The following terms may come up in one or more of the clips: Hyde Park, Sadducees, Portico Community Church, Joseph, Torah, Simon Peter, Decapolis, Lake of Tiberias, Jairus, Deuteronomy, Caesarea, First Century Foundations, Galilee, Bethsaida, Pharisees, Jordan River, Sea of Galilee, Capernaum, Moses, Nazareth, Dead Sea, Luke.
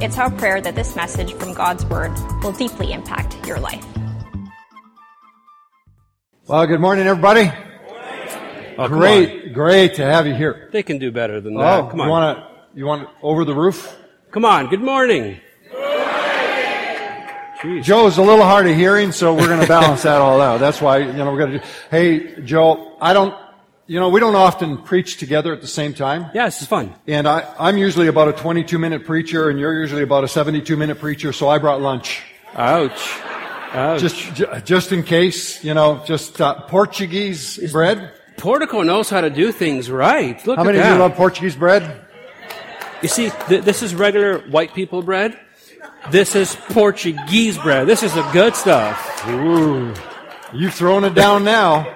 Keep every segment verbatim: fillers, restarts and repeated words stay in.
It's our prayer that this message from God's Word will deeply impact your life. Well, good morning, everybody. Oh, great, great to have you here. They can do better than that. Oh, come on. You want to? You want over the roof? Come on. Good morning. Good morning. Jeez. Joe's a little hard of hearing, so we're going to balance that all out. That's why you know we're going to do. Hey, Joe, I don't. You know, we don't often preach together at the same time. Yeah, this is fun. And I, I'm usually about a twenty-two minute preacher, and you're usually about a seventy-two minute preacher, so I brought lunch. Ouch. Ouch. Just, just in case, you know, just uh, Portuguese is bread. Portico knows how to do things right. Look how at many that. Of you love Portuguese bread? You see, th- this is regular white people bread. This is Portuguese bread. This is the good stuff. Ooh. You've thrown it down now.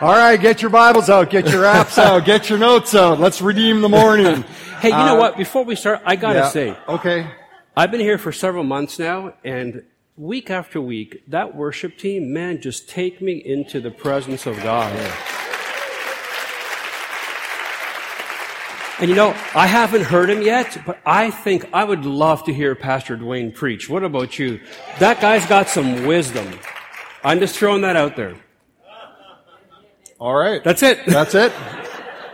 All right, get your Bibles out, get your apps out, get your notes out. Let's redeem the morning. Hey, you uh, know what? Before we start, I gotta yeah, say, okay, I've been here for several months now, and week after week, that worship team, man, just take me into the presence of God. Yeah. And you know, I haven't heard him yet, but I think I would love to hear Pastor Dwayne preach. What about you? That guy's got some wisdom. I'm just throwing that out there. All right. That's it. That's it.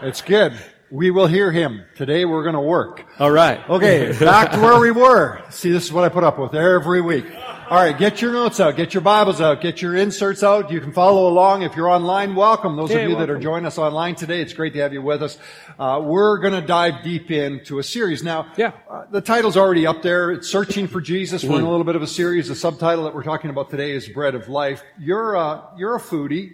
It's good. We will hear him. Today we're going to work. All right. Okay, back to where we were. See, this is what I put up with every week. All right, get your notes out, get your Bibles out, get your inserts out. You can follow along. If you're online, welcome. Those hey, of you welcome. that are joining us online today, it's great to have you with us. Uh, we're going to dive deep into a series. Now, yeah. uh, the title's already up there. It's Searching for Jesus. We're in a little bit of a series. The subtitle that we're talking about today is Bread of Life. You're uh, you're a foodie.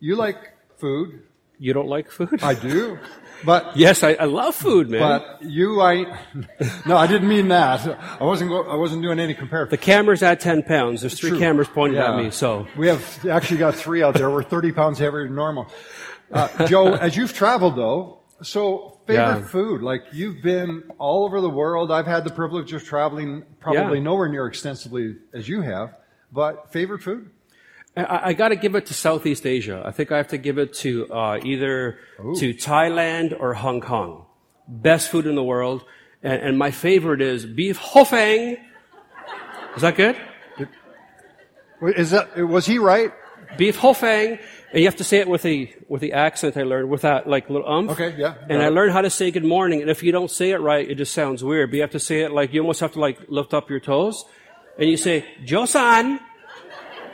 You like food. You don't like food? I do. But yes, I, I love food, man. But you, I, no, I didn't mean that. I wasn't, go, I wasn't doing any comparison. The camera's at ten pounds. There's three True. cameras pointed yeah. at me, so. We have actually got three out there. We're thirty pounds heavier than normal. Uh, Joe, as you've traveled though, so favorite yeah. food, like you've been all over the world. I've had the privilege of traveling probably yeah. nowhere near extensively as you have, but favorite food? I, I got to give it to Southeast Asia. I think I have to give it to uh either Ooh. to Thailand or Hong Kong. Best food in the world. And, and my favorite is beef ho fang. Is that good? Is that was he right? Beef ho fang. And you have to say it with a with the accent I learned, with that like little umph. Okay, yeah. And I learned how to say good morning. And if you don't say it right, it just sounds weird. But you have to say it like you almost have to like lift up your toes, and you say Josan.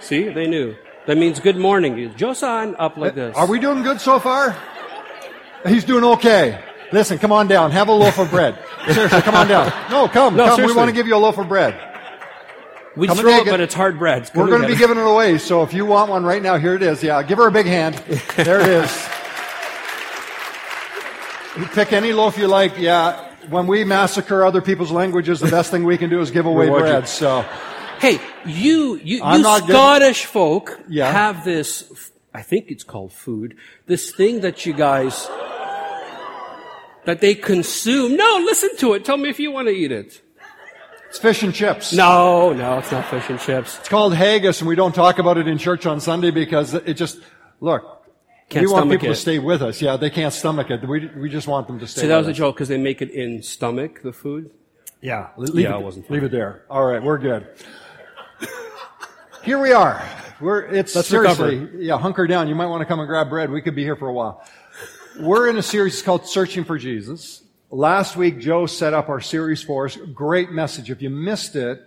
See, they knew. That means good morning. Josan, up like this. Are we doing good so far? He's doing okay. Listen, come on down. Have a loaf of bread. Seriously, come on down. No, come. No, come. Seriously. We want to give you a loaf of bread. We come throw it, but it's hard bread. It's We're going to be giving it away, so if you want one right now, here it is. Yeah, give her a big hand. There it is. You pick any loaf you like. Yeah, when we massacre other people's languages, the best thing we can do is give away bread, so... Hey, you, you, you Scottish gonna, folk yeah. have this, I think it's called food, this thing that you guys, that they consume. No, listen to it. Tell me if you want to eat it. It's fish and chips. No, no, it's not fish and chips. It's called haggis, and we don't talk about it in church on Sunday because it just, look, can't we want people it. to stay with us. Yeah, they can't stomach it. We, we just want them to stay so with us. So that was a joke because they make it in stomach, the food. Yeah, leave, yeah, it, it, wasn't leave it there. All right, we're good. Here we are. We're, it's Let's seriously, recover. yeah, hunker down. You might want to come and grab bread. We could be here for a while. We're in a series called Searching for Jesus. Last week, Joe set up our series for us. Great message. If you missed it,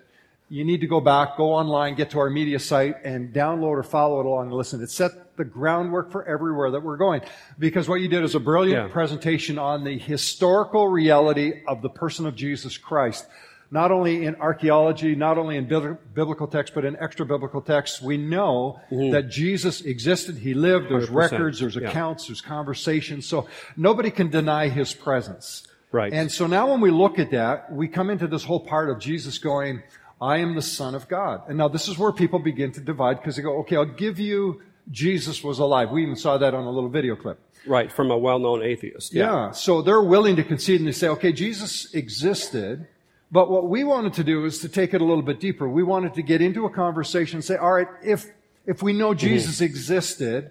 you need to go back, go online, get to our media site, and download or follow it along and listen. It set the groundwork for everywhere that we're going. Because what you did is a brilliant yeah. presentation on the historical reality of the person of Jesus Christ. Not only in archaeology, not only in biblical texts, but in extra-biblical texts, we know mm-hmm. that Jesus existed, He lived, there's one hundred percent records, there's yeah. accounts, there's conversations, so nobody can deny His presence. Right. And so now when we look at that, we come into this whole part of Jesus going, I am the Son of God. And now this is where people begin to divide, because they go, okay, I'll give you Jesus was alive. We even saw that on a little video clip. Right, from a well-known atheist. Yeah. yeah, so they're willing to concede, and they say, okay, Jesus existed, but what we wanted to do is to take it a little bit deeper. We wanted to get into a conversation and say, all right, if if we know Jesus mm-hmm. existed,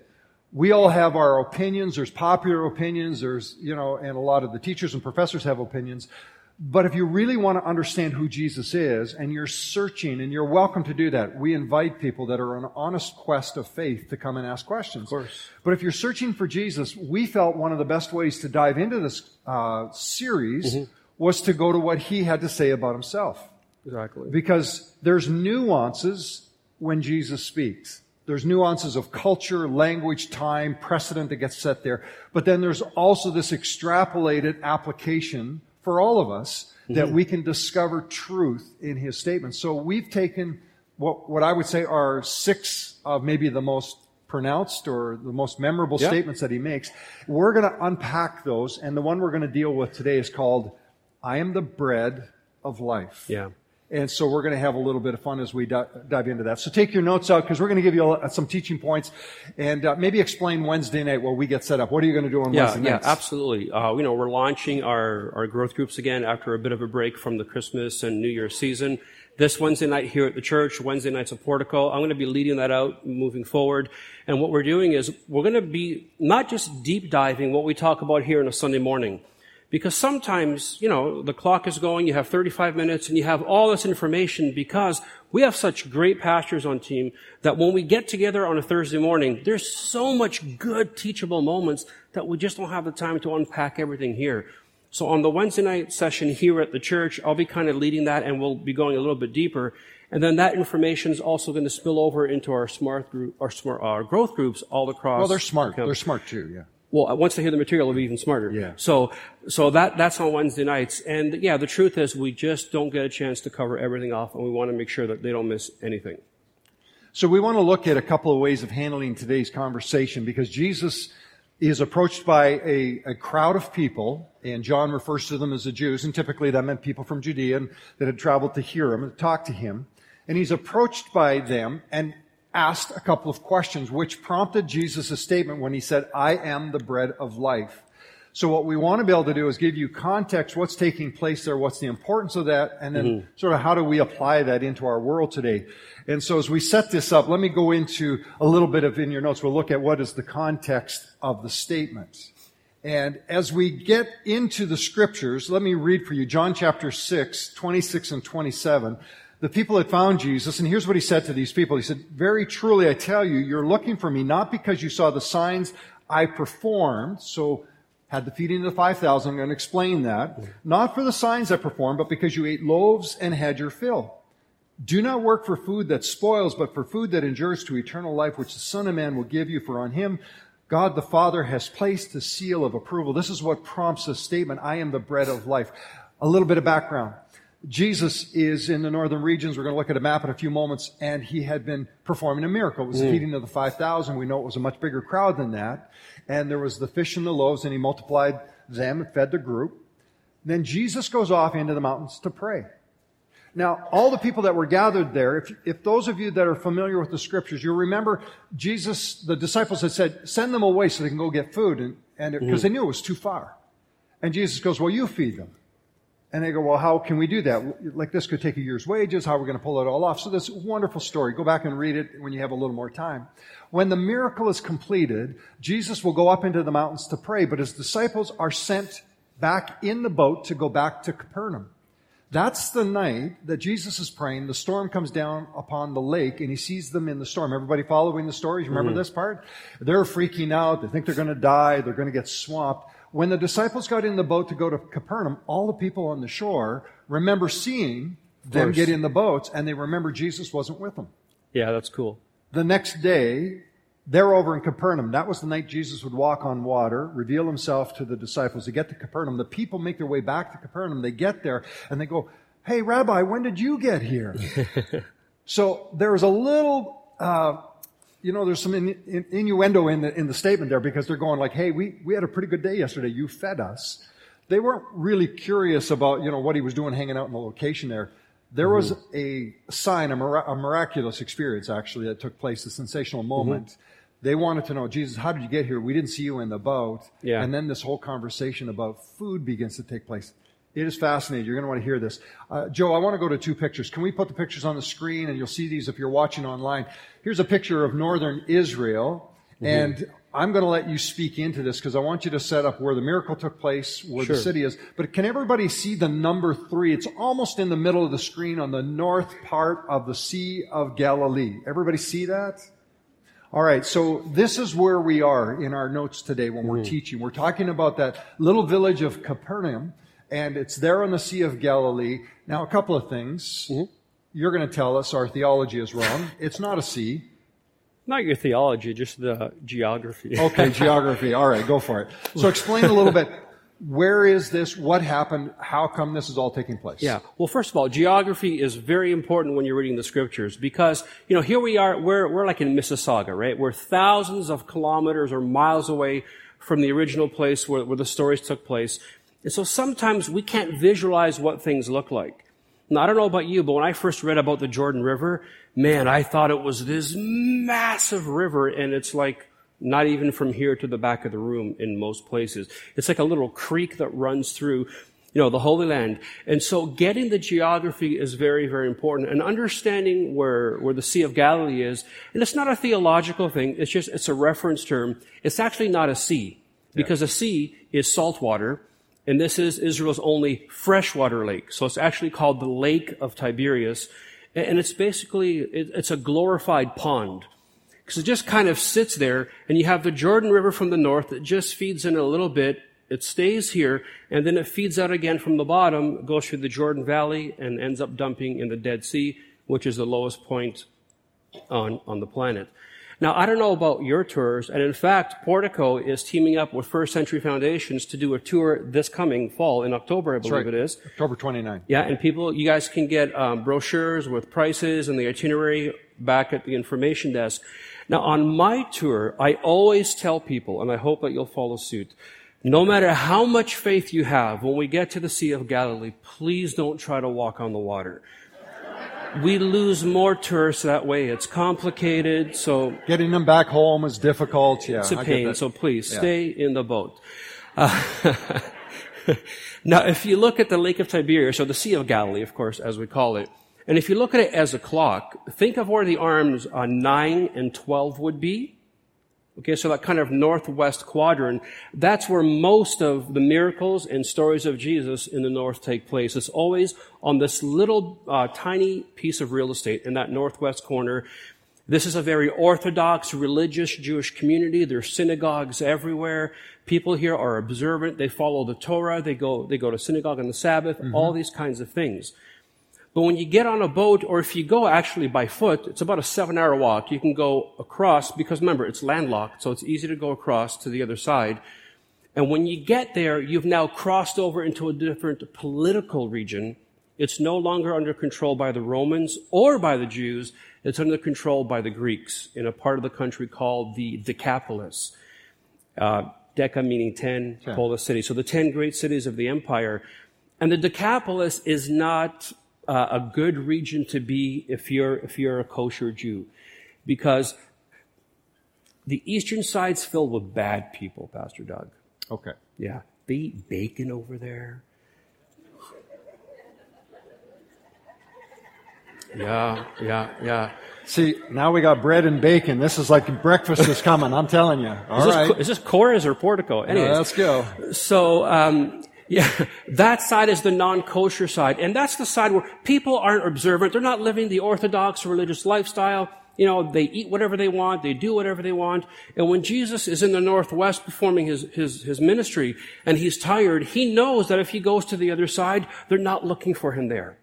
we all have our opinions. There's popular opinions. There's, you know, and a lot of the teachers and professors have opinions. But if you really want to understand who Jesus is, and you're searching, and you're welcome to do that, we invite people that are on an honest quest of faith to come and ask questions. Of course. But if you're searching for Jesus, we felt one of the best ways to dive into this uh, series mm-hmm. was to go to what he had to say about himself. Exactly. Because there's nuances when Jesus speaks. There's nuances of culture, language, time, precedent that gets set there. But then there's also this extrapolated application for all of us that mm-hmm. we can discover truth in his statements. So we've taken what, what I would say are six of maybe the most pronounced or the most memorable yeah. statements that he makes. We're going to unpack those. And the one we're going to deal with today is called, I am the bread of life. Yeah. And so we're going to have a little bit of fun as we dive into that. So take your notes out, because we're going to give you some teaching points, and uh, maybe explain Wednesday night while we get set up. What are you going to do on yeah, Wednesday nights? Yeah, absolutely. Uh, you know, we're launching our, our growth groups again after a bit of a break from the Christmas and New Year's season. This Wednesday night here at the church, Wednesday nights at Portico, I'm going to be leading that out moving forward. And what we're doing is we're going to be not just deep diving what we talk about here on a Sunday morning. Because sometimes, you know, the clock is going, you have thirty-five minutes, and you have all this information, because we have such great pastors on team that when we get together on a Thursday morning, there's so much good teachable moments that we just don't have the time to unpack everything here. So on the Wednesday night session here at the church, I'll be kind of leading that, and we'll be going a little bit deeper. And then that information is also going to spill over into our smart group, our smart, our growth groups all across. Well, they're smart. They're smart too, yeah. Well, once they hear the material, it'll be even smarter. Yeah. So, so that, that's on Wednesday nights. And yeah, the truth is we just don't get a chance to cover everything off, and we want to make sure that they don't miss anything. So we want to look at a couple of ways of handling today's conversation, because Jesus is approached by a, a crowd of people, and John refers to them as the Jews, and typically that meant people from Judea and that had traveled to hear him and talk to him. And he's approached by them and asked a couple of questions, which prompted Jesus' statement when he said, I am the bread of life. So what we want to be able to do is give you context, what's taking place there, what's the importance of that, and then mm-hmm. sort of how do we apply that into our world today. And so as we set this up, let me go into a little bit of, in your notes, we'll look at what is the context of the statement. And as we get into the scriptures, let me read for you John chapter six, twenty-six and twenty-seven. The people had found Jesus, and here's what he said to these people. He said, very truly, I tell you, you're looking for me, not because you saw the signs I performed. So had the feeding of the five thousand, I'm going to explain that. Not for the signs I performed, but because you ate loaves and had your fill. Do not work for food that spoils, but for food that endures to eternal life, which the Son of Man will give you, for on him God the Father has placed the seal of approval. This is what prompts the statement, I am the bread of life. A little bit of background. Jesus is in the northern regions. We're going to look at a map in a few moments. And he had been performing a miracle. It was the mm. feeding of the five thousand. We know it was a much bigger crowd than that. And there was the fish and the loaves, and he multiplied them and fed the group. Then Jesus goes off into the mountains to pray. Now, all the people that were gathered there, if, if those of you that are familiar with the scriptures, you'll remember Jesus, the disciples had said, send them away so they can go get food, and and because mm. they knew it was too far. And Jesus goes, well, you feed them. And they go, well, how can we do that? Like, this could take a year's wages. How are we going to pull it all off? So this wonderful story. Go back and read it when you have a little more time. When the miracle is completed, Jesus will go up into the mountains to pray, but his disciples are sent back in the boat to go back to Capernaum. That's the night that Jesus is praying. The storm comes down upon the lake, and he sees them in the storm. Everybody following the stories? Remember mm-hmm. this part? They're freaking out. They think they're going to die. They're going to get swamped. When the disciples got in the boat to go to Capernaum, all the people on the shore remember seeing them get in the boats, and they remember Jesus wasn't with them. Yeah, that's cool. The next day, they're over in Capernaum. That was the night Jesus would walk on water, reveal himself to the disciples. They get to Capernaum. The people make their way back to Capernaum. They get there, and they go, hey, Rabbi, when did you get here? So there was a little... Uh, You know, there's some in, in, innuendo in the, in the statement there, because they're going like, hey, we, we had a pretty good day yesterday. You fed us. They weren't really curious about, you know, what he was doing hanging out in the location there. There was a sign, a, mir- a miraculous experience, actually, that took place, a sensational moment. Mm-hmm. They wanted to know, Jesus, how did you get here? We didn't see you in the boat. Yeah. And then this whole conversation about food begins to take place. It is fascinating. You're going to want to hear this. Uh, Joe, I want to go to two pictures. Can we put the pictures on the screen? And you'll see these if you're watching online. Here's a picture of northern Israel. Mm-hmm. And I'm going to let you speak into this because I want you to set up where the miracle took place, where sure. the city is. But can everybody see the number three? It's almost in the middle of the screen on the north part of the Sea of Galilee. Everybody see that? All right, so this is where we are in our notes today when we're mm-hmm. teaching. We're talking about that little village of Capernaum, and it's there on the Sea of Galilee. Now, a couple of things. Mm-hmm. You're going to tell us our theology is wrong. It's not a sea. Not your theology, just the geography. Okay, geography. All right, go for it. So explain a little bit. Where is this? What happened? How come this is all taking place? Yeah. Well, first of all, geography is very important when you're reading the scriptures because, you know, here we are, we're, we're like in Mississauga, right? We're thousands of kilometers or miles away from the original place where, where the stories took place. And so sometimes we can't visualize what things look like. Now, I don't know about you, but when I first read about the Jordan River, man, I thought it was this massive river, and it's like not even from here to the back of the room in most places. It's like a little creek that runs through, you know, the Holy Land. And so getting the geography is very, very important, and understanding where, where the Sea of Galilee is. And it's not a theological thing. It's just, it's a reference term. It's actually not a sea, because yeah. a sea is salt water. And this is Israel's only freshwater lake. So it's actually called the Lake of Tiberias. And it's basically, it's a glorified pond. Because it just kind of sits there, and you have the Jordan River from the north that just feeds in a little bit. It stays here, and then it feeds out again from the bottom, goes through the Jordan Valley, and ends up dumping in the Dead Sea, which is the lowest point on, on the planet. Now, I don't know about your tours, and in fact, Portico is teaming up with First Century Foundations to do a tour this coming fall in October, I believe right. it is. October twenty-ninth. Yeah, and people, you guys can get um, brochures with prices and the itinerary back at the information desk. Now, on my tour, I always tell people, and I hope that you'll follow suit, no matter how much faith you have, when we get to the Sea of Galilee, please don't try to walk on the water. We lose more tourists that way. It's complicated, so... Getting them back home is difficult, yeah. It's a pain, so please, yeah. stay in the boat. Uh, now, if you look at the Lake of Tiberias, or the Sea of Galilee, of course, as we call it, and if you look at it as a clock, think of where the arms uh, nine and twelve would be. Okay, so that kind of northwest quadrant, that's where most of the miracles and stories of Jesus in the north take place. It's always on this little uh, tiny piece of real estate in that northwest corner. This is a very orthodox, religious Jewish community. There are synagogues everywhere. People here are observant. They follow the Torah. They go, they go to synagogue on the Sabbath, mm-hmm. all these kinds of things. But when you get on a boat, or if you go actually by foot, it's about a seven-hour walk. You can go across, because remember, it's landlocked, so it's easy to go across to the other side. And when you get there, you've now crossed over into a different political region. It's no longer under control by the Romans or by the Jews. It's under control by the Greeks in a part of the country called the Decapolis. Uh, Deca meaning ten, sure. Polis city. So the ten great cities of the empire. And the Decapolis is not... Uh, a good region to be if you're if you're a kosher Jew, because the eastern side's filled with bad people, Pastor Doug. Okay. Yeah. They eat bacon over there. Yeah, yeah, yeah. See, now we got bread and bacon. This is like breakfast is coming, I'm telling you. All is this, right. Is this Cora's or Portico? Anyways, yeah, let's go. So... um Yeah, that side is the non-kosher side. And that's the side where people aren't observant. They're not living the orthodox religious lifestyle. You know, they eat whatever they want. They do whatever they want. And when Jesus is in the Northwest performing his, his, his ministry and he's tired, he knows that if he goes to the other side, they're not looking for him there.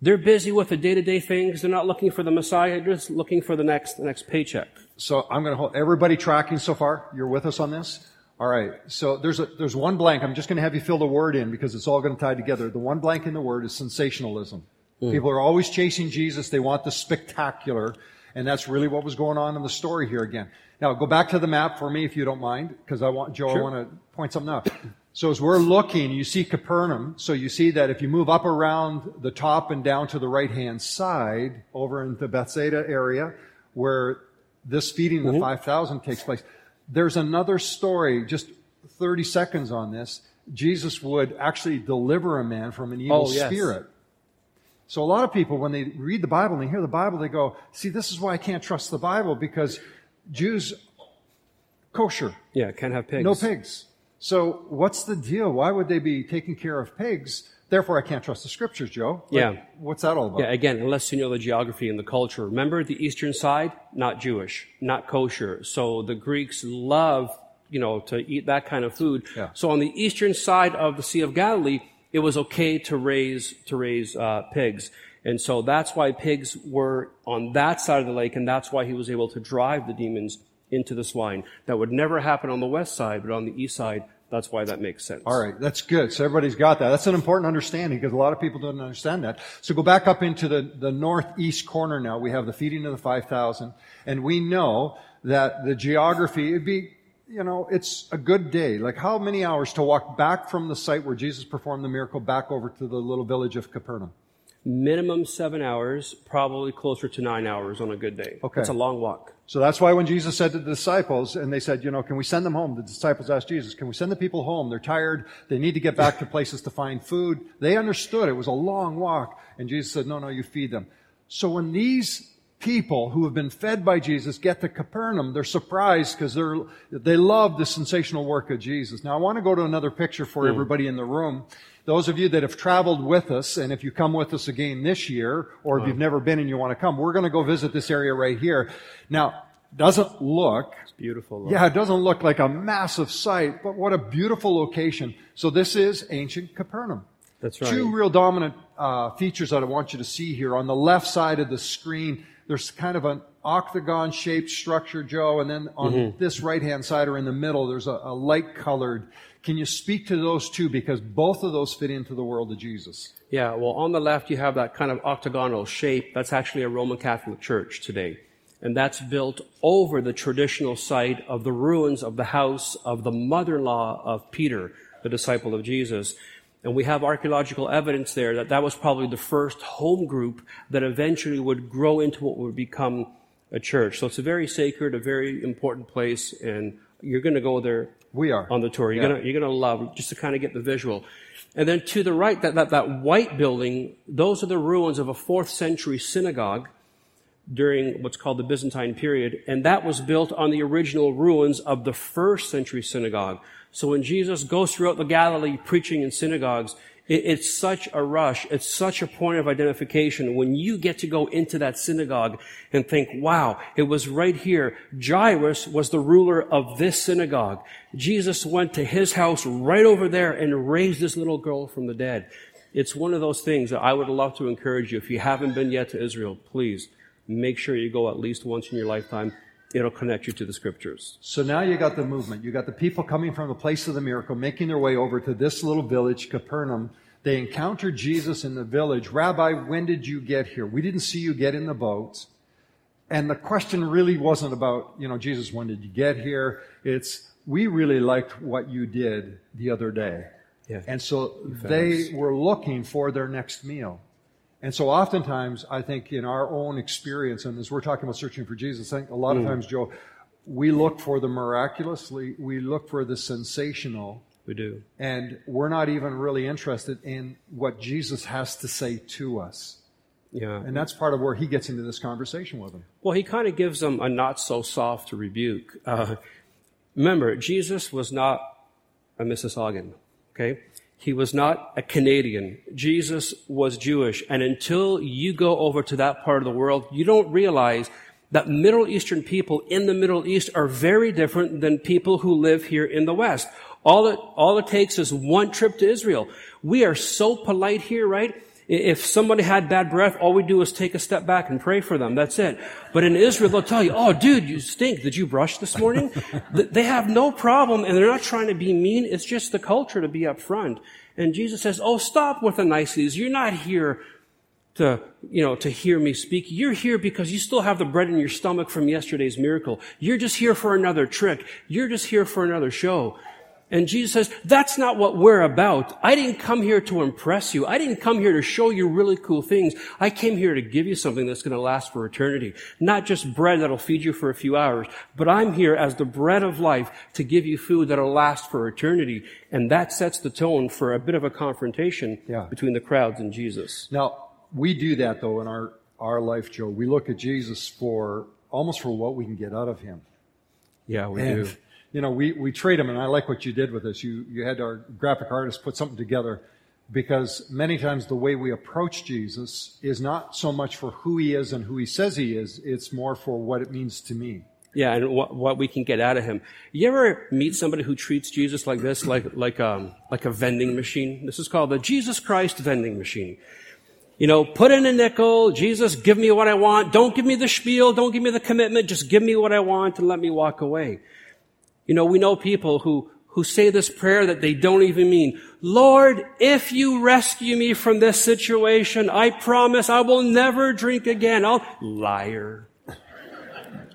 They're busy with the day-to-day things. They're not looking for the Messiah. They're just looking for the next, the next paycheck. So I'm going to hold everybody tracking so far. You're with us on this? All right, so there's a, there's one blank. I'm just going to have you fill the word in because it's all going to tie together. The one blank in the word is sensationalism. Mm. People are always chasing Jesus. They want the spectacular, and that's really what was going on in the story here again. Now, go back to the map for me if you don't mind, because I want Joe, sure. I want to point something out. So as we're looking, you see Capernaum. So you see that if you move up around the top and down to the right-hand side, over in the Bethsaida area, where this feeding of the five thousand takes place, there's another story, just thirty seconds on this. Jesus would actually deliver a man from an evil oh, yes. spirit. So a lot of people, when they read the Bible and they hear the Bible, they go, see, this is why I can't trust the Bible, because Jews, kosher. Yeah, can't have pigs. No pigs. So what's the deal? Why would they be taking care of pigs? Therefore, I can't trust the Scriptures, Joe. Like, yeah. What's that all about? Yeah, again, unless you know the geography and the culture. Remember, the eastern side, not Jewish, not kosher. So the Greeks love, you know, to eat that kind of food. Yeah. So on the eastern side of the Sea of Galilee, it was okay to raise to raise uh, pigs. And so that's why pigs were on that side of the lake, and that's why he was able to drive the demons into the swine. That would never happen on the west side, but on the east side, that's why that makes sense. All right, that's good. So everybody's got that. That's an important understanding, because a lot of people don't understand that. So go back up into the, the northeast corner now. We have the feeding of the five thousand, and we know that the geography, it'd be, you know, it's a good day. Like, how many hours to walk back from the site where Jesus performed the miracle back over to the little village of Capernaum? Minimum seven hours, probably closer to nine hours on a good day. Okay. It's a long walk. So that's why when Jesus said to the disciples, and they said, you know, can we send them home? The disciples asked Jesus, can we send the people home? They're tired. They need to get back to places to find food. They understood it was a long walk. And Jesus said, no, no, you feed them. So when these people who have been fed by Jesus get to Capernaum, they're surprised, because they're, they love the sensational work of Jesus. Now, I want to go to another picture for mm. everybody in the room. Those of you that have traveled with us, and if you come with us again this year, or if wow. you've never been and you want to come, we're going to go visit this area right here. Now, doesn't look... It's beautiful. Look. Yeah, it doesn't look like a massive site, but what a beautiful location. So this is ancient Capernaum. That's right. Two real dominant uh, features that I want you to see here. On the left side of the screen, there's kind of an octagon-shaped structure, Joe, and then on mm-hmm. this right-hand side or in the middle, there's a, a light-colored. Can you speak to those two? Because both of those fit into the world of Jesus. Yeah, well, on the left, you have that kind of octagonal shape. That's actually a Roman Catholic church today. And that's built over the traditional site of the ruins of the house of the mother-in-law of Peter, the disciple of Jesus. And we have archaeological evidence there that that was probably the first home group that eventually would grow into what would become a church. So it's a very sacred, a very important place, and you're going to go there. We are on the tour. You're yeah. going to you're going to love, just to kind of get the visual. And then to the right, that, that that white building, those are the ruins of a fourth century synagogue during what's called the Byzantine period, and that was built on the original ruins of the first century synagogue. So when Jesus goes throughout the Galilee preaching in synagogues, it, it's such a rush. It's such a point of identification when you get to go into that synagogue and think, wow, it was right here. Jairus was the ruler of this synagogue. Jesus went to his house right over there and raised this little girl from the dead. It's one of those things that I would love to encourage you. If you haven't been yet to Israel, please make sure you go at least once in your lifetime. It'll connect you to the Scriptures. So now you got the movement. You got the people coming from the place of the miracle, making their way over to this little village, Capernaum. They encounter Jesus in the village. Rabbi, when did you get here? We didn't see you get in the boat. And the question really wasn't about, you know, Jesus, when did you get here? It's, we really liked what you did the other day. Yeah. And so they were looking for their next meal. And so oftentimes, I think in our own experience, and as we're talking about searching for Jesus, I think a lot of mm. times, Joe, we look for the miraculous, we look for the sensational. We do. And we're not even really interested in what Jesus has to say to us. Yeah. And that's part of where he gets into this conversation with them. Well, he kind of gives them a not-so-soft rebuke. Uh, remember, Jesus was not a Mississaugan, okay? He was not a Canadian. Jesus was Jewish. And until you go over to that part of the world, you don't realize that Middle Eastern people in the Middle East are very different than people who live here in the West. All it, all it takes is one trip to Israel. We are so polite here, right? If somebody had bad breath, all we do is take a step back and pray for them. That's it. But in Israel, they'll tell you, oh, dude, you stink. Did you brush this morning? They have no problem, and they're not trying to be mean. It's just the culture to be up front. And Jesus says, oh, stop with the niceties. You're not here to, you know, to hear me speak. You're here because you still have the bread in your stomach from yesterday's miracle. You're just here for another trick. You're just here for another show. And Jesus says, that's not what we're about. I didn't come here to impress you. I didn't come here to show you really cool things. I came here to give you something that's going to last for eternity. Not just bread that'll feed you for a few hours, but I'm here as the bread of life to give you food that'll last for eternity. And that sets the tone for a bit of a confrontation yeah. between the crowds and Jesus. Now, we do that, though, in our, our life, Joe. We look at Jesus for almost for what we can get out of him. Yeah, we and, do. You know, we, we trade them, and I like what you did with this. You you had our graphic artist put something together, because many times the way we approach Jesus is not so much for who he is and who he says he is. It's more for what it means to me. Yeah, and what, what we can get out of him. You ever meet somebody who treats Jesus like this, like like um like a vending machine? This is called the Jesus Christ vending machine. You know, put in a nickel, Jesus, give me what I want. Don't give me the spiel. Don't give me the commitment. Just give me what I want and let me walk away. You know, we know people who, who say this prayer that they don't even mean. Lord, if you rescue me from this situation, I promise I will never drink again. I'll, liar.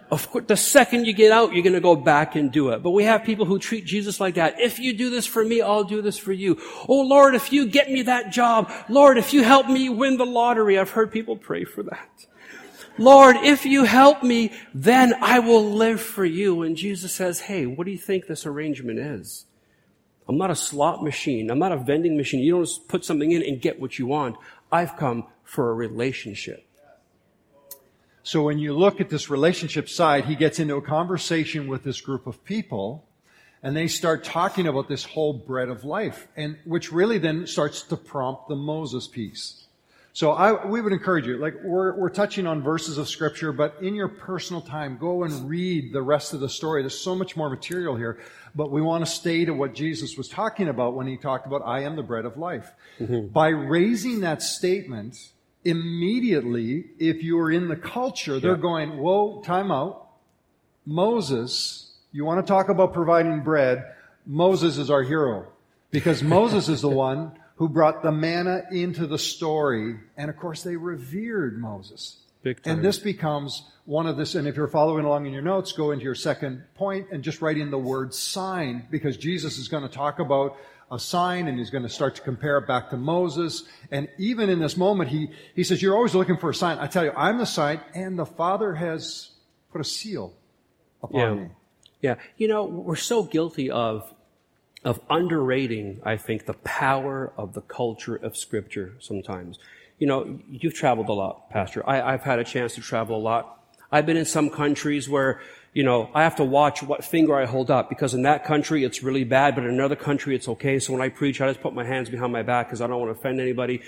Of course, the second you get out, you're going to go back and do it. But we have people who treat Jesus like that. If you do this for me, I'll do this for you. Oh, Lord, if you get me that job. Lord, if you help me win the lottery. I've heard people pray for that. Lord, if you help me, then I will live for you. And Jesus says, hey, what do you think this arrangement is? I'm not a slot machine. I'm not a vending machine. You don't just put something in and get what you want. I've come for a relationship. So when you look at this relationship side, he gets into a conversation with this group of people, and they start talking about this whole bread of life, and which really then starts to prompt the Moses piece. So I, we would encourage you, like we're, we're touching on verses of Scripture, but in your personal time, go and read the rest of the story. There's so much more material here, but we want to stay to what Jesus was talking about when he talked about, I am the bread of life. Mm-hmm. By raising that statement, immediately, if you are in the culture, they're yeah. going, whoa, time out. Moses, you want to talk about providing bread, Moses is our hero, because Moses is the one who brought the manna into the story. And, of course, they revered Moses. Big time. And this becomes one of this. And if you're following along in your notes, go into your second point and just write in the word sign, because Jesus is going to talk about a sign, and he's going to start to compare it back to Moses. And even in this moment, he, he says, you're always looking for a sign. I tell you, I'm the sign, and the Father has put a seal upon yeah. me. Yeah. You know, we're so guilty of... of underrating, I think, the power of the culture of Scripture sometimes. You know, you've traveled a lot, Pastor. I, I've had a chance to travel a lot. I've been in some countries where, you know, I have to watch what finger I hold up, because in that country it's really bad, but in another country it's okay. So when I preach, I just put my hands behind my back because I don't want to offend anybody.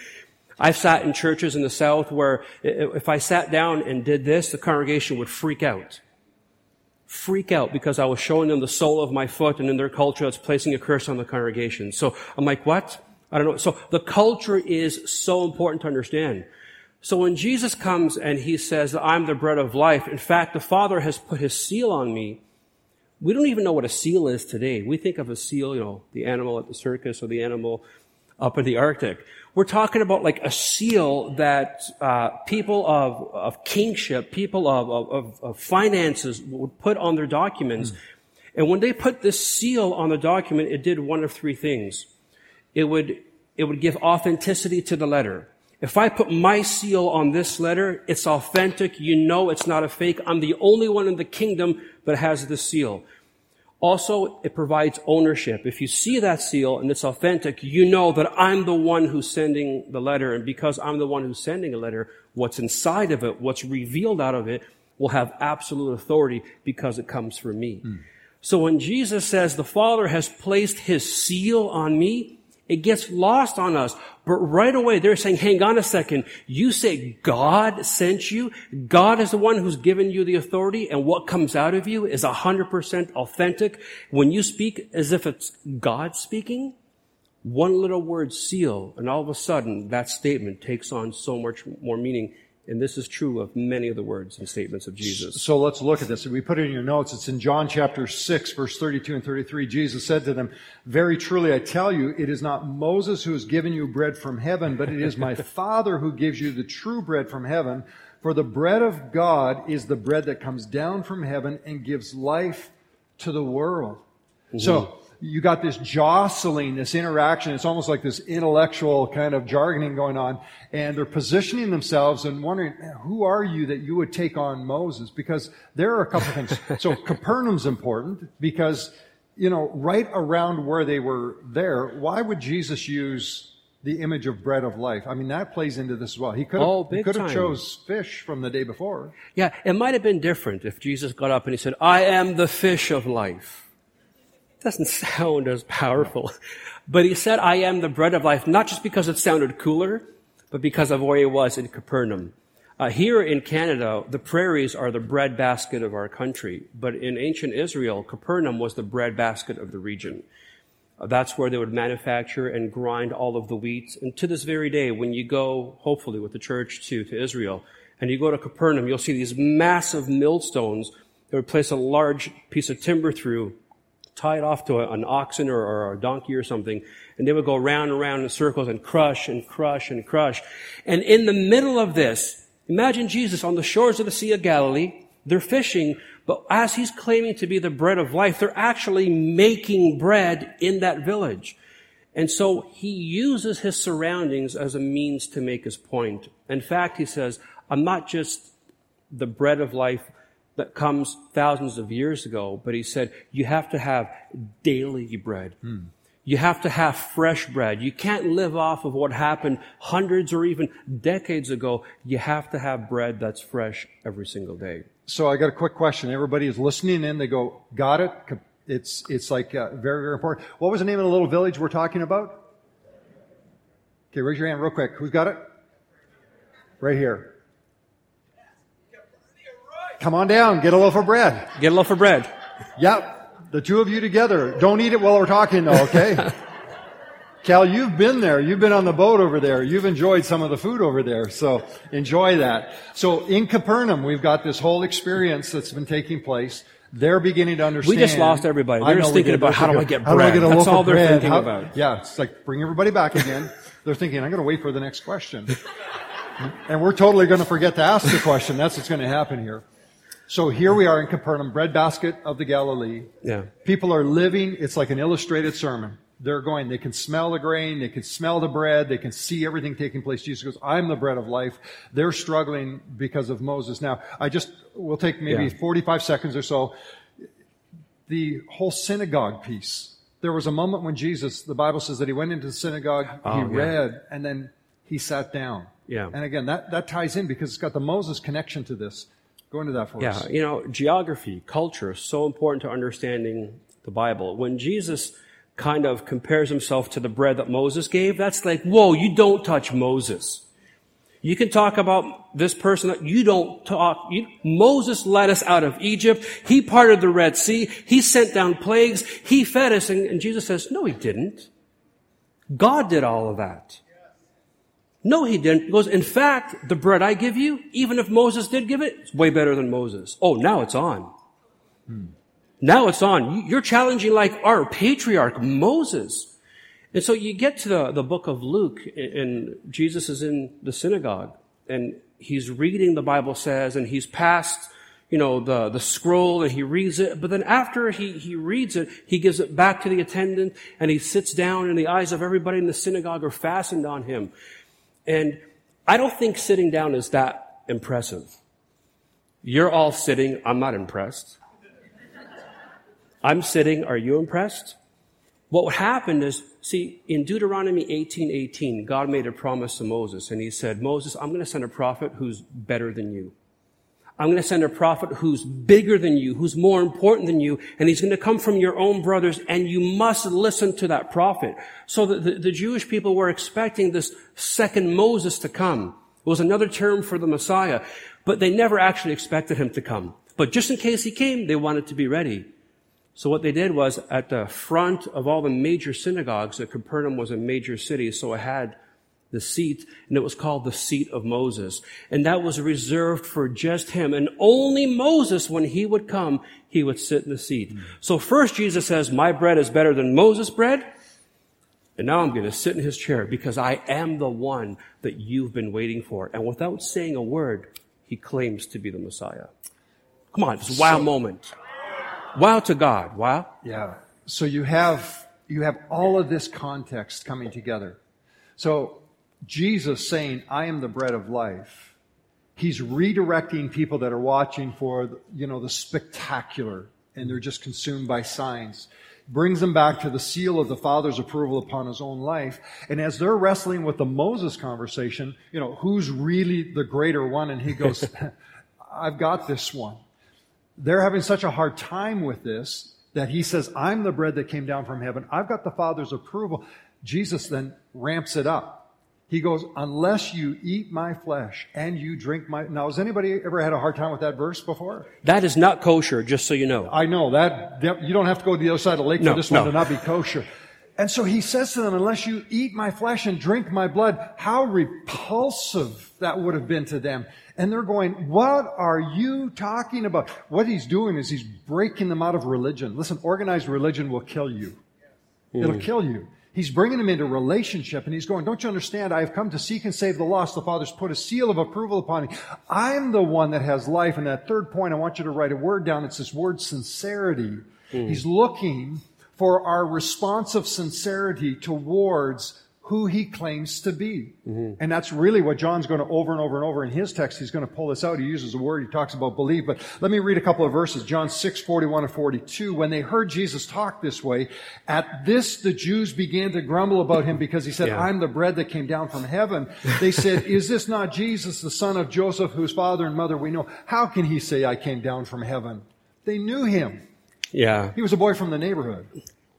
I've sat in churches in the South where if I sat down and did this, the congregation would freak out. freak out because I was showing them the sole of my foot, and in their culture, it's placing a curse on the congregation. So I'm like, what? I don't know. So the culture is so important to understand. So when Jesus comes and he says, I'm the bread of life, in fact, the Father has put his seal on me. We don't even know what a seal is today. We think of a seal, you know, the animal at the circus or the animal up in the Arctic. We're talking about like a seal that uh people of of kingship, people of of, of finances would put on their documents. Mm. And when they put this seal on the document, it did one of three things. It would it would give authenticity to the letter. If I put my seal on this letter, it's authentic. You know it's not a fake. I'm the only one in the kingdom that has this seal. Also, it provides ownership. If you see that seal and it's authentic, you know that I'm the one who's sending the letter. And because I'm the one who's sending a letter, what's inside of it, what's revealed out of it, will have absolute authority because it comes from me. Mm. So when Jesus says the Father has placed his seal on me, it gets lost on us. But right away, they're saying, hang on a second. You say God sent you. God is the one who's given you the authority. And what comes out of you is one hundred percent authentic. When you speak as if it's God speaking, one little word, seal, and all of a sudden, that statement takes on so much more meaning. And this is true of many of the words and statements of Jesus. So let's look at this. We put it in your notes. It's in John chapter six, verse thirty-two and thirty-three. Jesus said to them, very truly I tell you, it is not Moses who has given you bread from heaven, but it is my Father who gives you the true bread from heaven. For the bread of God is the bread that comes down from heaven and gives life to the world. Mm-hmm. So you got this jostling, this interaction. It's almost like this intellectual kind of jargoning going on. And they're positioning themselves and wondering, who are you that you would take on Moses? Because there are a couple of things. So Capernaum's important because, you know, right around where they were there, why would Jesus use the image of bread of life? I mean, that plays into this as well. He could have, oh, he could have chose fish from the day before. Yeah, it might have been different if Jesus got up and he said, I am the fish of life. It doesn't sound as powerful. But he said, I am the bread of life, not just because it sounded cooler, but because of where he was in Capernaum. Uh, here in Canada, the prairies are the breadbasket of our country. But in ancient Israel, Capernaum was the breadbasket of the region. That's where they would manufacture and grind all of the wheat. And to this very day, when you go, hopefully with the church too, to Israel, and you go to Capernaum, you'll see these massive millstones that would place a large piece of timber through, tie it off to a, an oxen or, or a donkey or something, and they would go round and round in circles and crush and crush and crush. And in the middle of this, imagine Jesus on the shores of the Sea of Galilee. They're fishing, but as he's claiming to be the bread of life, they're actually making bread in that village. And so he uses his surroundings as a means to make his point. In fact, he says, I'm not just the bread of life that comes thousands of years ago, but he said, you have to have daily bread. Hmm. You have to have fresh bread. You can't live off of what happened hundreds or even decades ago. You have to have bread that's fresh every single day. So I got a quick question. Everybody is listening in. They go, got it? It's it's like uh, very, very important. What was the name of the little village we're talking about? Okay, raise your hand real quick. Who's got it? Right here. Come on down. Get a loaf of bread. Get a loaf of bread. Yep. The two of you together. Don't eat it while we're talking, though, okay? Cal, you've been there. You've been on the boat over there. You've enjoyed some of the food over there. So enjoy that. So in Capernaum, we've got this whole experience that's been taking place. They're beginning to understand. We just lost everybody. They're just thinking about how do I get bread? How do I get a loaf of bread? That's all they're thinking about. Yeah, it's like bring everybody back again. They're thinking, I'm going to wait for the next question. And we're totally going to forget to ask the question. That's what's going to happen here. So here we are in Capernaum, breadbasket of the Galilee. Yeah. People are living. It's like an illustrated sermon. They're going, they can smell the grain, they can smell the bread, they can see everything taking place. Jesus goes, I'm the bread of life. They're struggling because of Moses. Now, I just, we'll take maybe yeah. forty-five seconds or so. The whole synagogue piece. There was a moment when Jesus, the Bible says that he went into the synagogue, oh, he read, yeah. and then he sat down. Yeah. And again, that, that ties in because it's got the Moses connection to this. Go into that for yeah. us. Yeah, you know, geography, culture is so important to understanding the Bible. When Jesus kind of compares himself to the bread that Moses gave, that's like, whoa, you don't touch Moses. You can talk about this person, you don't talk, you, Moses led us out of Egypt, he parted the Red Sea, he sent down plagues, he fed us, and, and Jesus says, no, he didn't. God did all of that. No, he didn't. He goes, in fact, the bread I give you, even if Moses did give it, it's way better than Moses. Oh, now it's on. Hmm. Now it's on. You're challenging like our patriarch, Moses. And so you get to the, the book of Luke, and Jesus is in the synagogue, and he's reading, the Bible says, and he's passed, you know, the, the scroll, and he reads it. But then after he, he reads it, he gives it back to the attendant, and he sits down, and the eyes of everybody in the synagogue are fastened on him. And I don't think sitting down is that impressive. You're all sitting. I'm not impressed. I'm sitting, are you impressed? What happened is, see, in Deuteronomy eighteen eighteen, God made a promise to Moses, and he said, Moses, I'm going to send a prophet who's better than you. I'm going to send a prophet who's bigger than you, who's more important than you, and he's going to come from your own brothers, and you must listen to that prophet. So the, the, the Jewish people were expecting this second Moses to come. It was another term for the Messiah, but they never actually expected him to come. But just in case he came, they wanted to be ready. So what they did was, at the front of all the major synagogues, that Capernaum was a major city, so it had the seat, and it was called the Seat of Moses. And that was reserved for just him. And only Moses, when he would come, he would sit in the seat. Mm. So first Jesus says, my bread is better than Moses' bread. And now I'm going to sit in his chair because I am the one that you've been waiting for. And without saying a word, he claims to be the Messiah. Come on, it's a wow so- moment. Wow to God. Wow. Yeah. So you have you have all of this context coming together. So Jesus saying, I am the bread of life. He's redirecting people that are watching for, you know, the spectacular, and they're just consumed by signs. Brings them back to the seal of the Father's approval upon his own life. And as they're wrestling with the Moses conversation, you know, who's really the greater one? And he goes, I've got this one. They're having such a hard time with this that he says, I'm the bread that came down from heaven. I've got the Father's approval. Jesus then ramps it up. He goes, unless you eat my flesh and you drink my... Now, has anybody ever had a hard time with that verse before? That is not kosher, just so you know. I know. that, that you don't have to go to the other side of the lake no, for this no. one to not be kosher. And so he says to them, unless you eat my flesh and drink my blood, how repulsive that would have been to them. And they're going, what are you talking about? What he's doing is he's breaking them out of religion. Listen, organized religion will kill you. Mm. It'll kill you. He's bringing them into relationship, and he's going, don't you understand? I have come to seek and save the lost. The Father's put a seal of approval upon me. I'm the one that has life. And that third point, I want you to write a word down. It's this word sincerity. Mm. He's looking for our response of sincerity towards who he claims to be. Mm-hmm. And that's really what John's going to over and over and over in his text. He's going to pull this out. He uses a word. He talks about believe. But let me read a couple of verses. John six, forty-one and forty-two. When they heard Jesus talk this way, at this the Jews began to grumble about him because he said, yeah. I'm the bread that came down from heaven. They said, is this not Jesus, the son of Joseph, whose father and mother we know? How can he say, I came down from heaven? They knew him. Yeah. He was a boy from the neighborhood.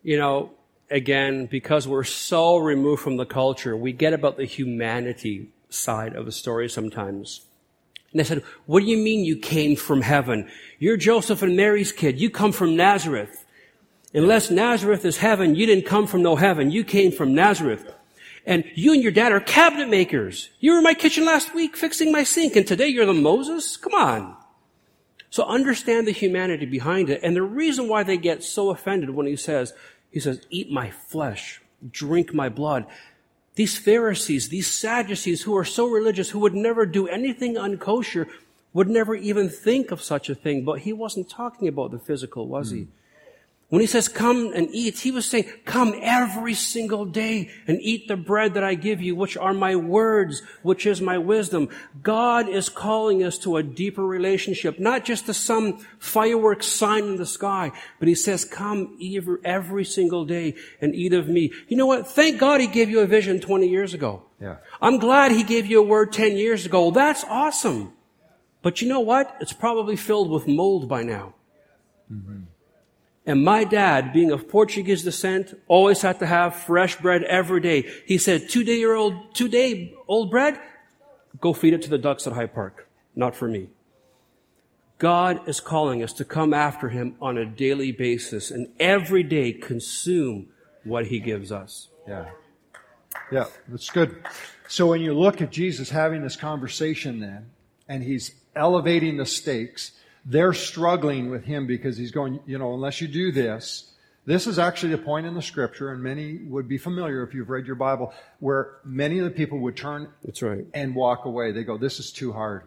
You know, again, because we're so removed from the culture, we get about the humanity side of the story sometimes. And they said, what do you mean you came from heaven? You're Joseph and Mary's kid. You come from Nazareth. Unless Nazareth is heaven, you didn't come from no heaven. You came from Nazareth. And you and your dad are cabinet makers. You were in my kitchen last week fixing my sink, and today you're the Moses? Come on. So understand the humanity behind it. And the reason why they get so offended when he says... He says, eat my flesh, drink my blood. These Pharisees, these Sadducees who are so religious, who would never do anything unkosher, would never even think of such a thing. But he wasn't talking about the physical, was he? Mm. When he says, come and eat, he was saying, come every single day and eat the bread that I give you, which are my words, which is my wisdom. God is calling us to a deeper relationship, not just to some fireworks sign in the sky, but he says, come every single day and eat of me. You know what? Thank God he gave you a vision twenty years ago. Yeah. I'm glad he gave you a word ten years ago. That's awesome. But you know what? It's probably filled with mold by now. Mm-hmm. And my dad, being of Portuguese descent, always had to have fresh bread every day. He said, two-day-old, two-day-old bread, go feed it to the ducks at Hyde Park. Not for me. God is calling us to come after him on a daily basis and every day consume what he gives us. Yeah. Yeah, that's good. So when you look at Jesus having this conversation then, and he's elevating the stakes, they're struggling with him because he's going, you know, unless you do this, this is actually a point in the scripture, and many would be familiar if you've read your Bible, where many of the people would turn That's right. and walk away. They go, this is too hard,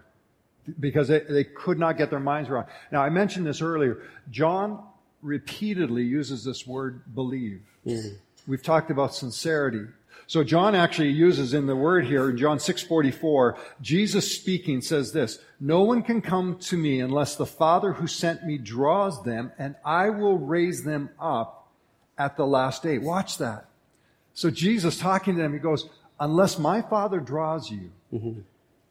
because they, they could not get their minds around. Now, I mentioned this earlier. John repeatedly uses this word believe. Mm. We've talked about sincerity. So John actually uses in the word here, in John six forty-four, Jesus speaking says this, no one can come to me unless the Father who sent me draws them, and I will raise them up at the last day. Watch that. So Jesus talking to them, he goes, unless my Father draws you, mm-hmm.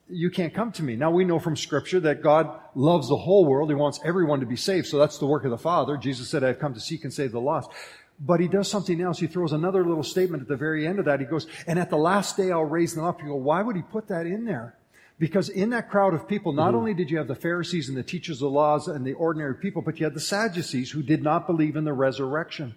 you can't come to me. Now we know from Scripture that God loves the whole world. He wants everyone to be saved. So that's the work of the Father. Jesus said, I've come to seek and save the lost. But he does something else. He throws another little statement at the very end of that. He goes, and at the last day I'll raise them up. You go, why would he put that in there? Because in that crowd of people, not mm-hmm. only did you have the Pharisees and the teachers of the laws and the ordinary people, but you had the Sadducees who did not believe in the resurrection.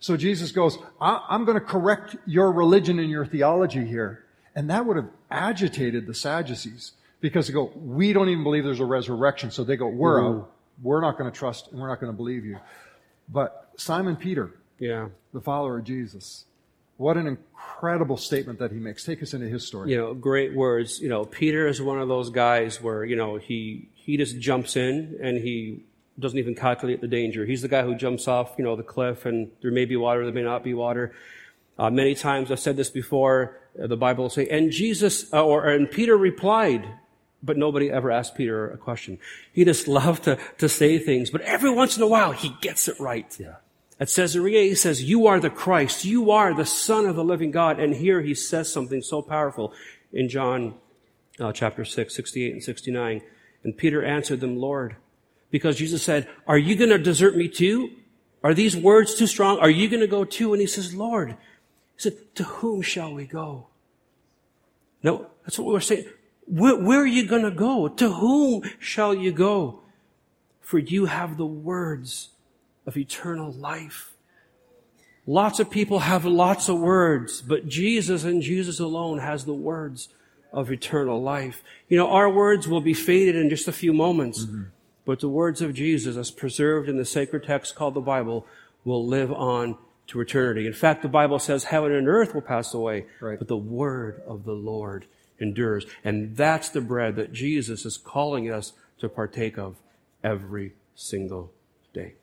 So Jesus goes, I- I'm going to correct your religion and your theology here. And that would have agitated the Sadducees, because they go, we don't even believe there's a resurrection. So they go, we're mm-hmm. out. We're not going to trust and we're not going to believe you. But Simon Peter, yeah. the follower of Jesus, what an incredible statement that he makes. Take us into his story. You know, great words. You know, Peter is one of those guys where, you know, he, he just jumps in and he doesn't even calculate the danger. He's the guy who jumps off, you know, the cliff, and there may be water, there may not be water. Uh, many times, I've said this before, uh, the Bible will say, and Jesus, uh, or and Peter replied, but nobody ever asked Peter a question. He just loved to, to say things, but every once in a while, he gets it right. Yeah. At Caesarea, he says, you are the Christ, you are the Son of the living God. And here he says something so powerful in John uh, chapter six, sixty-eight and sixty-nine. And Peter answered them, Lord, because Jesus said, are you going to desert me too? Are these words too strong? Are you going to go too? And he says, Lord, he said, to whom shall we go? No, that's what we were saying. Where, where are you going to go? To whom shall you go? For you have the words of eternal life. Lots of people have lots of words, but Jesus and Jesus alone has the words of eternal life. You know, our words will be faded in just a few moments, mm-hmm. but the words of Jesus, as preserved in the sacred text called the Bible, will live on to eternity. In fact, the Bible says heaven and earth will pass away, right. but the word of the Lord endures. And that's the bread that Jesus is calling us to partake of every single day.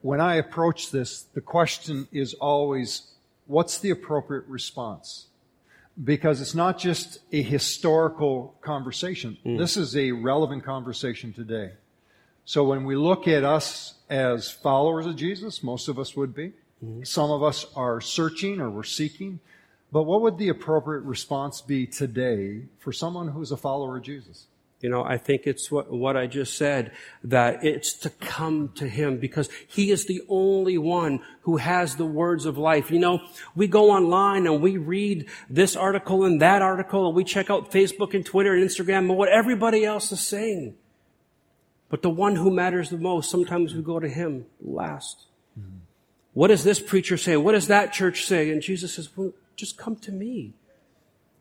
When I approach this, the question is always, what's the appropriate response? Because it's not just a historical conversation. Mm. This is a relevant conversation today. So when we look at us as followers of Jesus, most of us would be. Mm. Some of us are searching or we're seeking. But what would the appropriate response be today for someone who's a follower of Jesus? You know, I think it's what, what I just said, that it's to come to Him because He is the only one who has the words of life. You know, we go online and we read this article and that article and we check out Facebook and Twitter and Instagram and what everybody else is saying. But the one who matters the most, sometimes we go to Him last. Mm-hmm. What does this preacher say? What does that church say? And Jesus says, well, just come to me.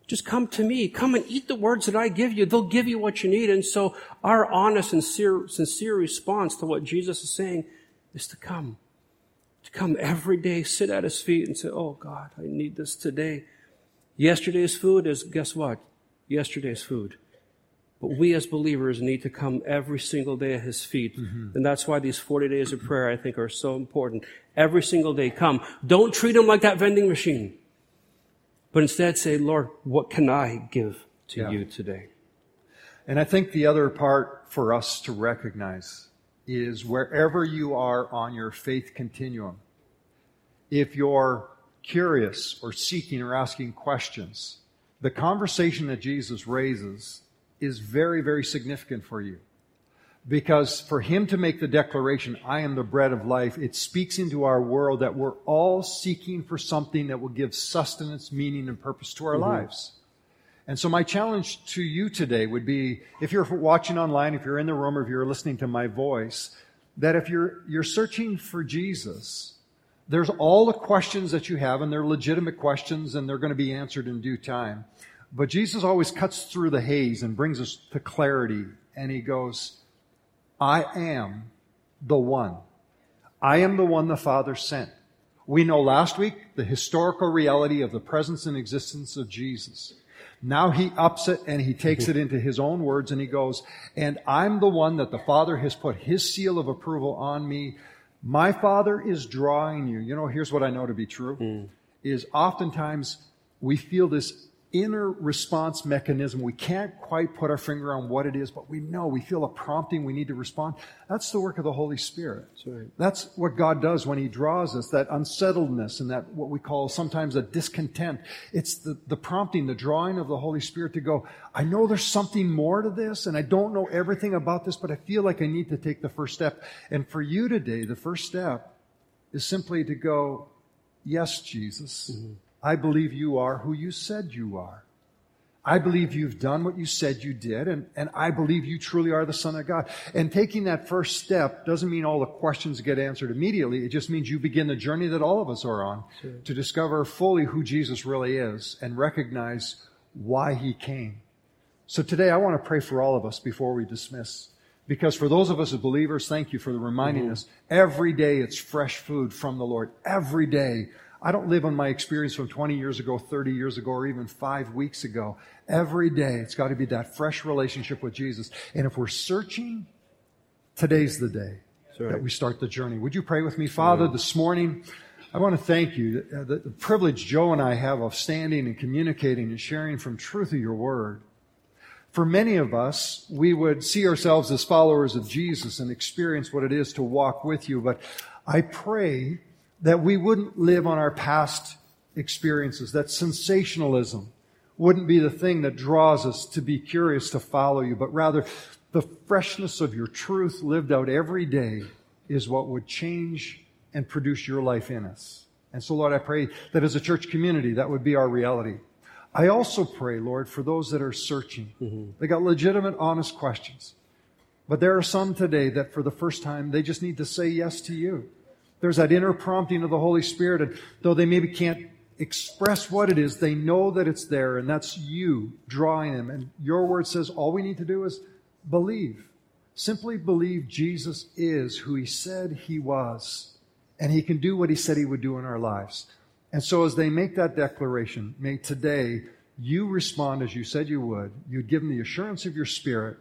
Just come to me. Come and eat the words that I give you. They'll give you what you need. And so our honest and sincere, sincere response to what Jesus is saying is to come. To come every day, sit at His feet and say, oh God, I need this today. Yesterday's food is, guess what? Yesterday's food. But we as believers need to come every single day at His feet. Mm-hmm. And that's why these forty days of prayer, I think, are so important. Every single day, come. Don't treat them like that vending machine. But instead say, Lord, what can I give to yeah. you today? And I think the other part for us to recognize is wherever you are on your faith continuum, if you're curious or seeking or asking questions, the conversation that Jesus raises is very, very significant for you. Because for Him to make the declaration, I am the bread of life, it speaks into our world that we're all seeking for something that will give sustenance, meaning, and purpose to our mm-hmm. lives. And so my challenge to you today would be, if you're watching online, if you're in the room, or if you're listening to my voice, that if you're you're searching for Jesus, there's all the questions that you have, and they're legitimate questions, and they're going to be answered in due time. But Jesus always cuts through the haze and brings us to clarity, and He goes, I am the one. I am the one the Father sent. We know last week the historical reality of the presence and existence of Jesus. Now He ups it and He takes it into His own words and He goes, and I'm the one that the Father has put His seal of approval on me. My Father is drawing you. You know, here's what I know to be true, mm. is oftentimes we feel this inner response mechanism. We can't quite put our finger on what it is, but we know, we feel a prompting, we need to respond. That's the work of the Holy Spirit. That's right. That's what God does when He draws us, that unsettledness and that what we call sometimes a discontent. It's the, the prompting, the drawing of the Holy Spirit to go, I know there's something more to this, and I don't know everything about this, but I feel like I need to take the first step. And for you today, the first step is simply to go, yes, Jesus, mm-hmm. I believe you are who you said you are. I believe you've done what you said you did, and, and I believe you truly are the Son of God. And taking that first step doesn't mean all the questions get answered immediately. It just means you begin the journey that all of us are on sure. to discover fully who Jesus really is and recognize why He came. So today I want to pray for all of us before we dismiss. Because for those of us as believers, thank you for reminding mm-hmm. us, every day it's fresh food from the Lord. Every day. I don't live on my experience from twenty years ago, thirty years ago, or even five weeks ago. Every day, it's got to be that fresh relationship with Jesus. And if we're searching, Today's the day right. that we start the journey. Would you pray with me? Father, yeah. this morning, I want to thank you. The, the privilege Joe and I have of standing and communicating and sharing from truth of your word. For many of us, we would see ourselves as followers of Jesus and experience what it is to walk with you. But I pray that we wouldn't live on our past experiences, that sensationalism wouldn't be the thing that draws us to be curious to follow you, but rather the freshness of your truth lived out every day is what would change and produce your life in us. And so, Lord, I pray that as a church community, that would be our reality. I also pray, Lord, for those that are searching. Mm-hmm. They got legitimate, honest questions. But there are some today that for the first time, they just need to say yes to you. There's that inner prompting of the Holy Spirit, and though they maybe can't express what it is, they know that it's there, and that's you drawing them. And your word says all we need to do is believe. Simply believe Jesus is who he said he was, and he can do what he said he would do in our lives. And so as they make that declaration, may today you respond as you said you would. You'd give them the assurance of your spirit,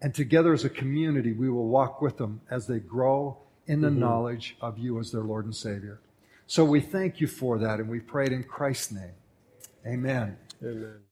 and together as a community, we will walk with them as they grow in the mm-hmm. knowledge of you as their Lord and Savior. So we thank you for that, and we pray it in Christ's name. Amen. Amen.